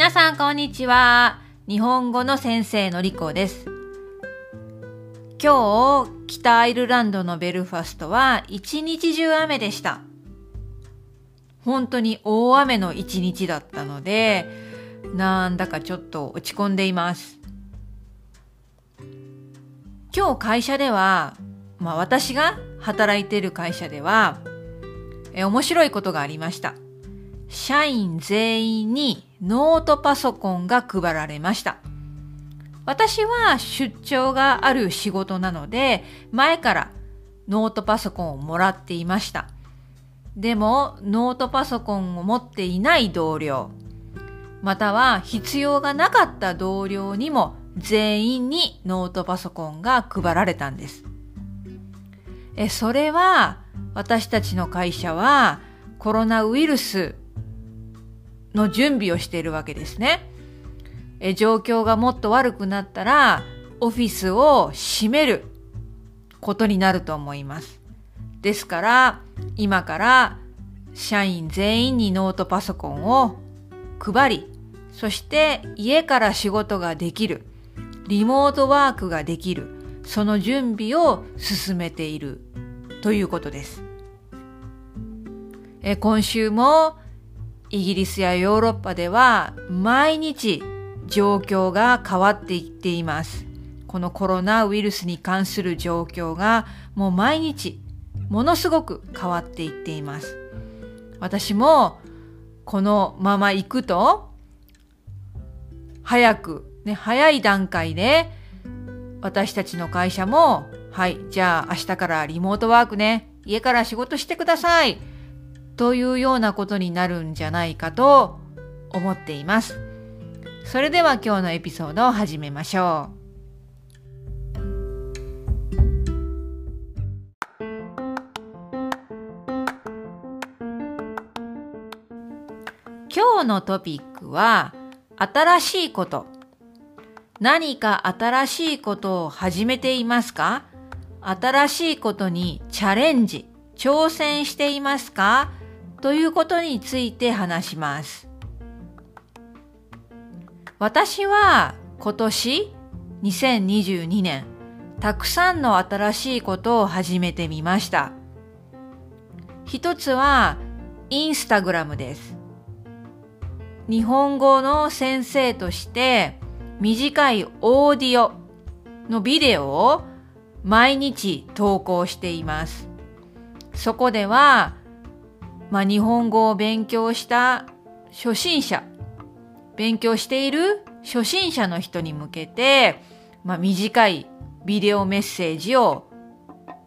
皆さんこんにちは。日本語の先生のりこです。今日、北アイルランドのベルファストは一日中雨でした。本当に大雨の一日だったので、なんだかちょっと落ち込んでいます。今日会社では、私が働いている会社では面白いことがありました。社員全員にノートパソコンが配られました。私は出張がある仕事なので、前からノートパソコンをもらっていました。でも、ノートパソコンを持っていない同僚、または必要がなかった同僚にも全員にノートパソコンが配られたんです。それは、私たちの会社はコロナウイルスの準備をしているわけですね。状況がもっと悪くなったら、オフィスを閉めることになると思います。ですから、今から社員全員にノートパソコンを配り、そして家から仕事ができる、リモートワークができる、その準備を進めているということです。今週もイギリスやヨーロッパでは毎日状況が変わっていっています。このコロナウイルスに関する状況がもう毎日ものすごく変わっていっています。私もこのまま行くと早く、早い段階で私たちの会社も、じゃあ明日からリモートワークね、家から仕事してくださいというようなことになるんじゃないかと思っています。それでは今日のエピソードを始めましょう。今日のトピックは新しいこと。何か新しいことを始めていますか？新しいことにチャレンジ、挑戦していますか？ということについて話します。私は今年2022年、たくさんの新しいことを始めてみました。一つはインスタグラムです。日本語の先生として短いオーディオのビデオを毎日投稿しています。そこでは、日本語を勉強した初心者、勉強している初心者の人に向けて、短いビデオメッセージを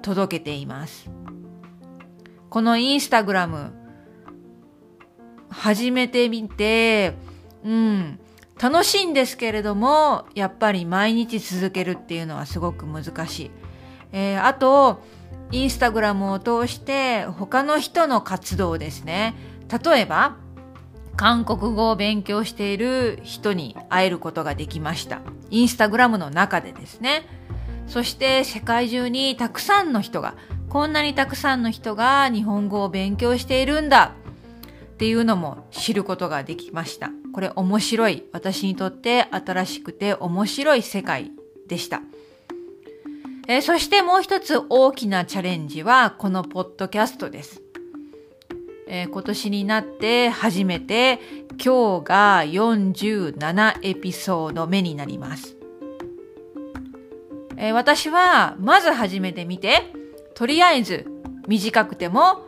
届けています。このインスタグラム、始めてみて、楽しいんですけれども、やっぱり毎日続けるっていうのはすごく難しい。あと、インスタグラムを通して他の人の活動ですね。例えば、韓国語を勉強している人に会えることができました。インスタグラムの中でですね。そして世界中にたくさんの人が、こんなにたくさんの人が日本語を勉強しているんだっていうのも知ることができました。これ面白い。私にとって新しくて面白い世界でした。そしてもう一つ大きなチャレンジはこのポッドキャストです。今年になって初めて、今日が47エピソード目になります。私はまず始めてみて、とりあえず短くても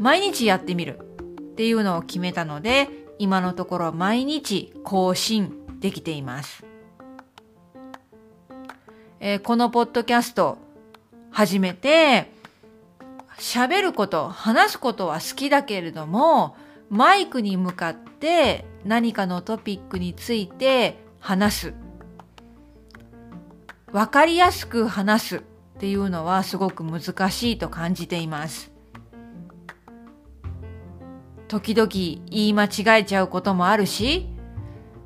毎日やってみるっていうのを決めたので、今のところ毎日更新できています。このポッドキャスト始めて、喋ること、話すことは好きだけれども、マイクに向かって何かのトピックについて話す。わかりやすく話すっていうのはすごく難しいと感じています。時々言い間違えちゃうこともあるし、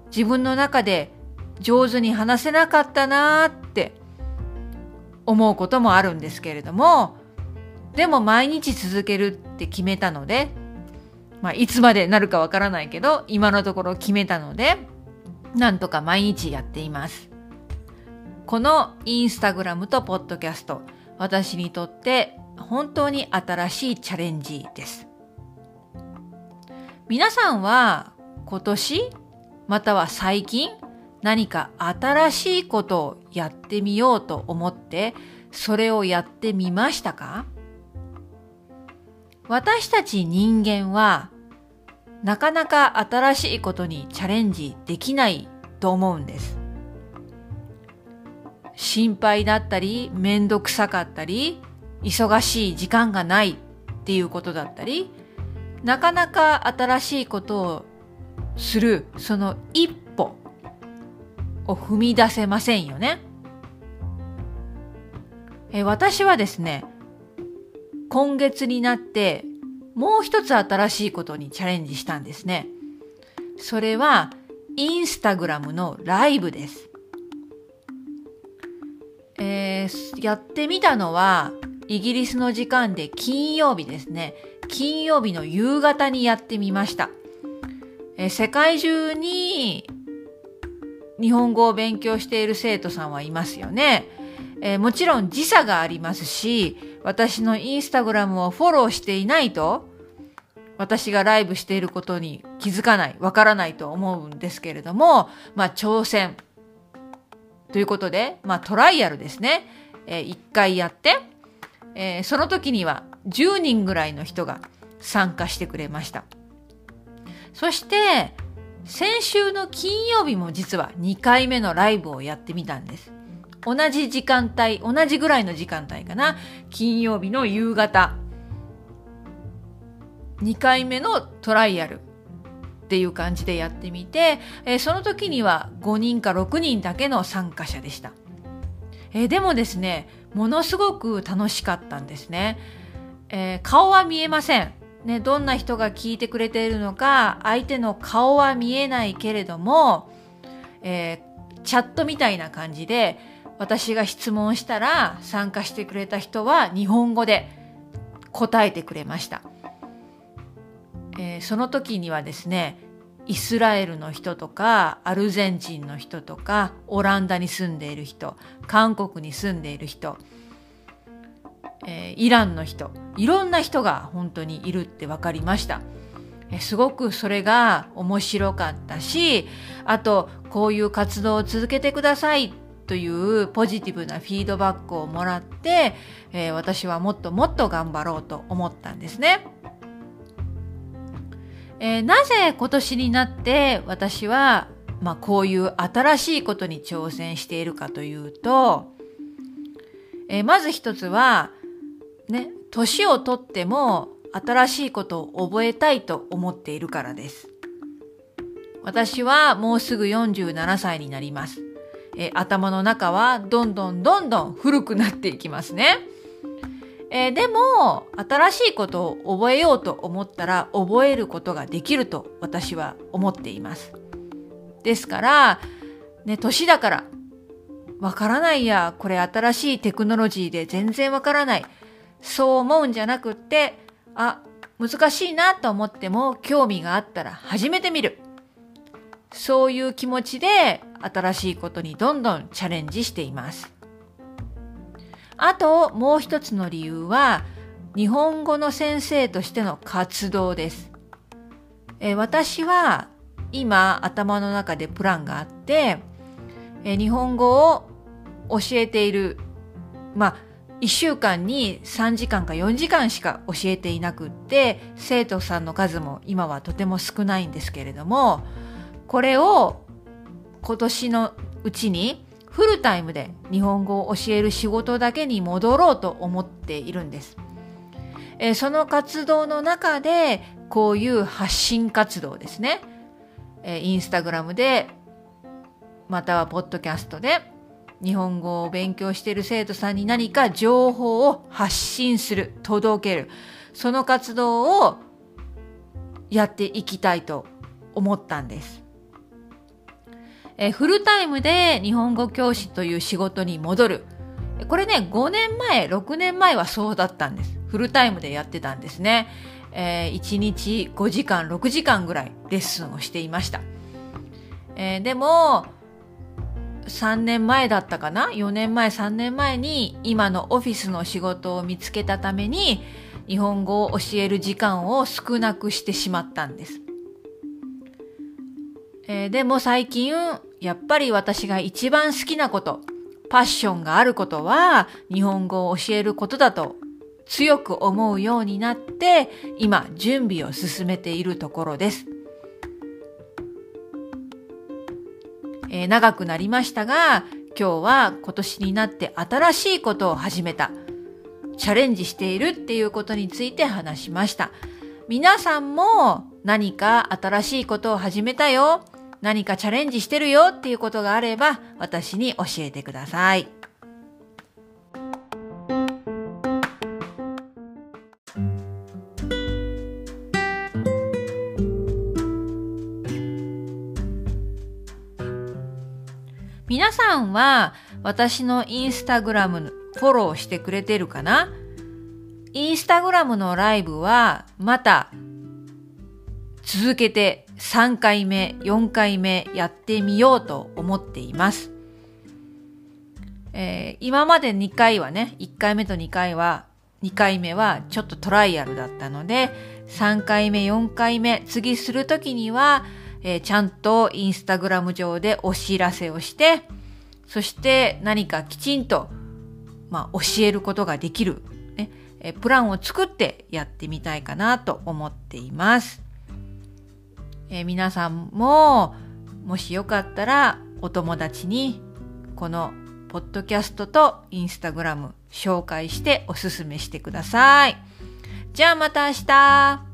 自分の中で上手に話せなかったなーって思うこともあるんですけれども、でも毎日続けるって決めたので、まあ、いつまでなるかわからないけど今のところ決めたので、なんとか毎日やっています。このインスタグラムとポッドキャスト、私にとって本当に新しいチャレンジです。皆さんは今年または最近何か新しいことをやってみようと思ってそれをやってみましたか？私たち人間はなかなか新しいことにチャレンジできないと思うんです。心配だったり、めんどくさかったり、忙しい時間がないっていうことだったり、なかなか新しいことをするその一歩を踏み出せませんよね。私はですね、今月になってもう一つ新しいことにチャレンジしたんですね。それはインスタグラムのライブです。やってみたのはイギリスの時間で金曜日ですね。金曜日の夕方にやってみました。世界中に日本語を勉強している生徒さんはいますよね。もちろん時差がありますし、私のインスタグラムをフォローしていないと私がライブしていることに気づかない、わからないと思うんですけれども、まあ挑戦ということで、まあトライアルですね。一回やって、その時には10人ぐらいの人が参加してくれました。そして先週の金曜日も実は2回目のライブをやってみたんです。同じ時間帯、同じぐらいの時間帯かな。金曜日の夕方。2回目のトライアルっていう感じでやってみて、その時には5人か6人だけの参加者でした。でもですね、ものすごく楽しかったんですね。顔は見えません。ね、どんな人が聞いてくれているのか、相手の顔は見えないけれども、チャットみたいな感じで、私が質問したら参加してくれた人は日本語で答えてくれました。その時にはですね、イスラエルの人とかアルゼンチンの人とかオランダに住んでいる人、韓国に住んでいる人、イランの人、いろんな人が本当にいるって分かりました。すごくそれが面白かったし、あとこういう活動を続けてくださいというポジティブなフィードバックをもらって、私はもっともっと頑張ろうと思ったんですね。なぜ今年になって私は、まあ、こういう新しいことに挑戦しているかというと、まず一つはね、年をとっても新しいことを覚えたいと思っているからです。私はもうすぐ47歳になります。頭の中はどんどんどんどん古くなっていきますね。でも新しいことを覚えようと思ったら覚えることができると私は思っています。ですから、ね、年だからわからないや、これ新しいテクノロジーで全然わからない、そう思うんじゃなくって、あ、難しいなと思っても興味があったら始めてみる、そういう気持ちで新しいことにどんどんチャレンジしています。あともう一つの理由は日本語の先生としての活動です。私は今頭の中でプランがあって、日本語を教えている、まあ1週間に3時間か4時間しか教えていなくって、生徒さんの数も今はとても少ないんですけれども、これを今年のうちにフルタイムで日本語を教える仕事だけに戻ろうと思っているんです。その活動の中でこういう発信活動ですね。インスタグラムでまたはポッドキャストで日本語を勉強している生徒さんに何か情報を発信する、届ける、その活動をやっていきたいと思ったんです。フルタイムで日本語教師という仕事に戻る、これね、5年前、6年前はそうだったんです。フルタイムでやってたんですね。1日5時間、6時間ぐらいレッスンをしていました。でも、3年前だったかな ?4 年前、3年前に今のオフィスの仕事を見つけたために、日本語を教える時間を少なくしてしまったんです。でも最近、やっぱり私が一番好きなこと、パッションがあることは、日本語を教えることだと強く思うようになって、今、準備を進めているところです。長くなりましたが、今日は今年になって新しいことを始めた、チャレンジしているっていうことについて話しました。皆さんも何か新しいことを始めたよ、何かチャレンジしてるよっていうことがあれば、私に教えてください。皆さんは私のインスタグラムフォローしてくれてるかな？インスタグラムのライブはまた続けて3回目、4回目やってみようと思っています。今まで2回はね、1回目と2回目はちょっとトライアルだったので、3回目、4回目、次するときにはちゃんとインスタグラム上でお知らせをして、そして何かきちんと、教えることができる、ね、プランを作ってやってみたいかなと思っています。皆さんも、もしよかったらお友達にこのポッドキャストとインスタグラム紹介しておすすめしてください。じゃあまた明日。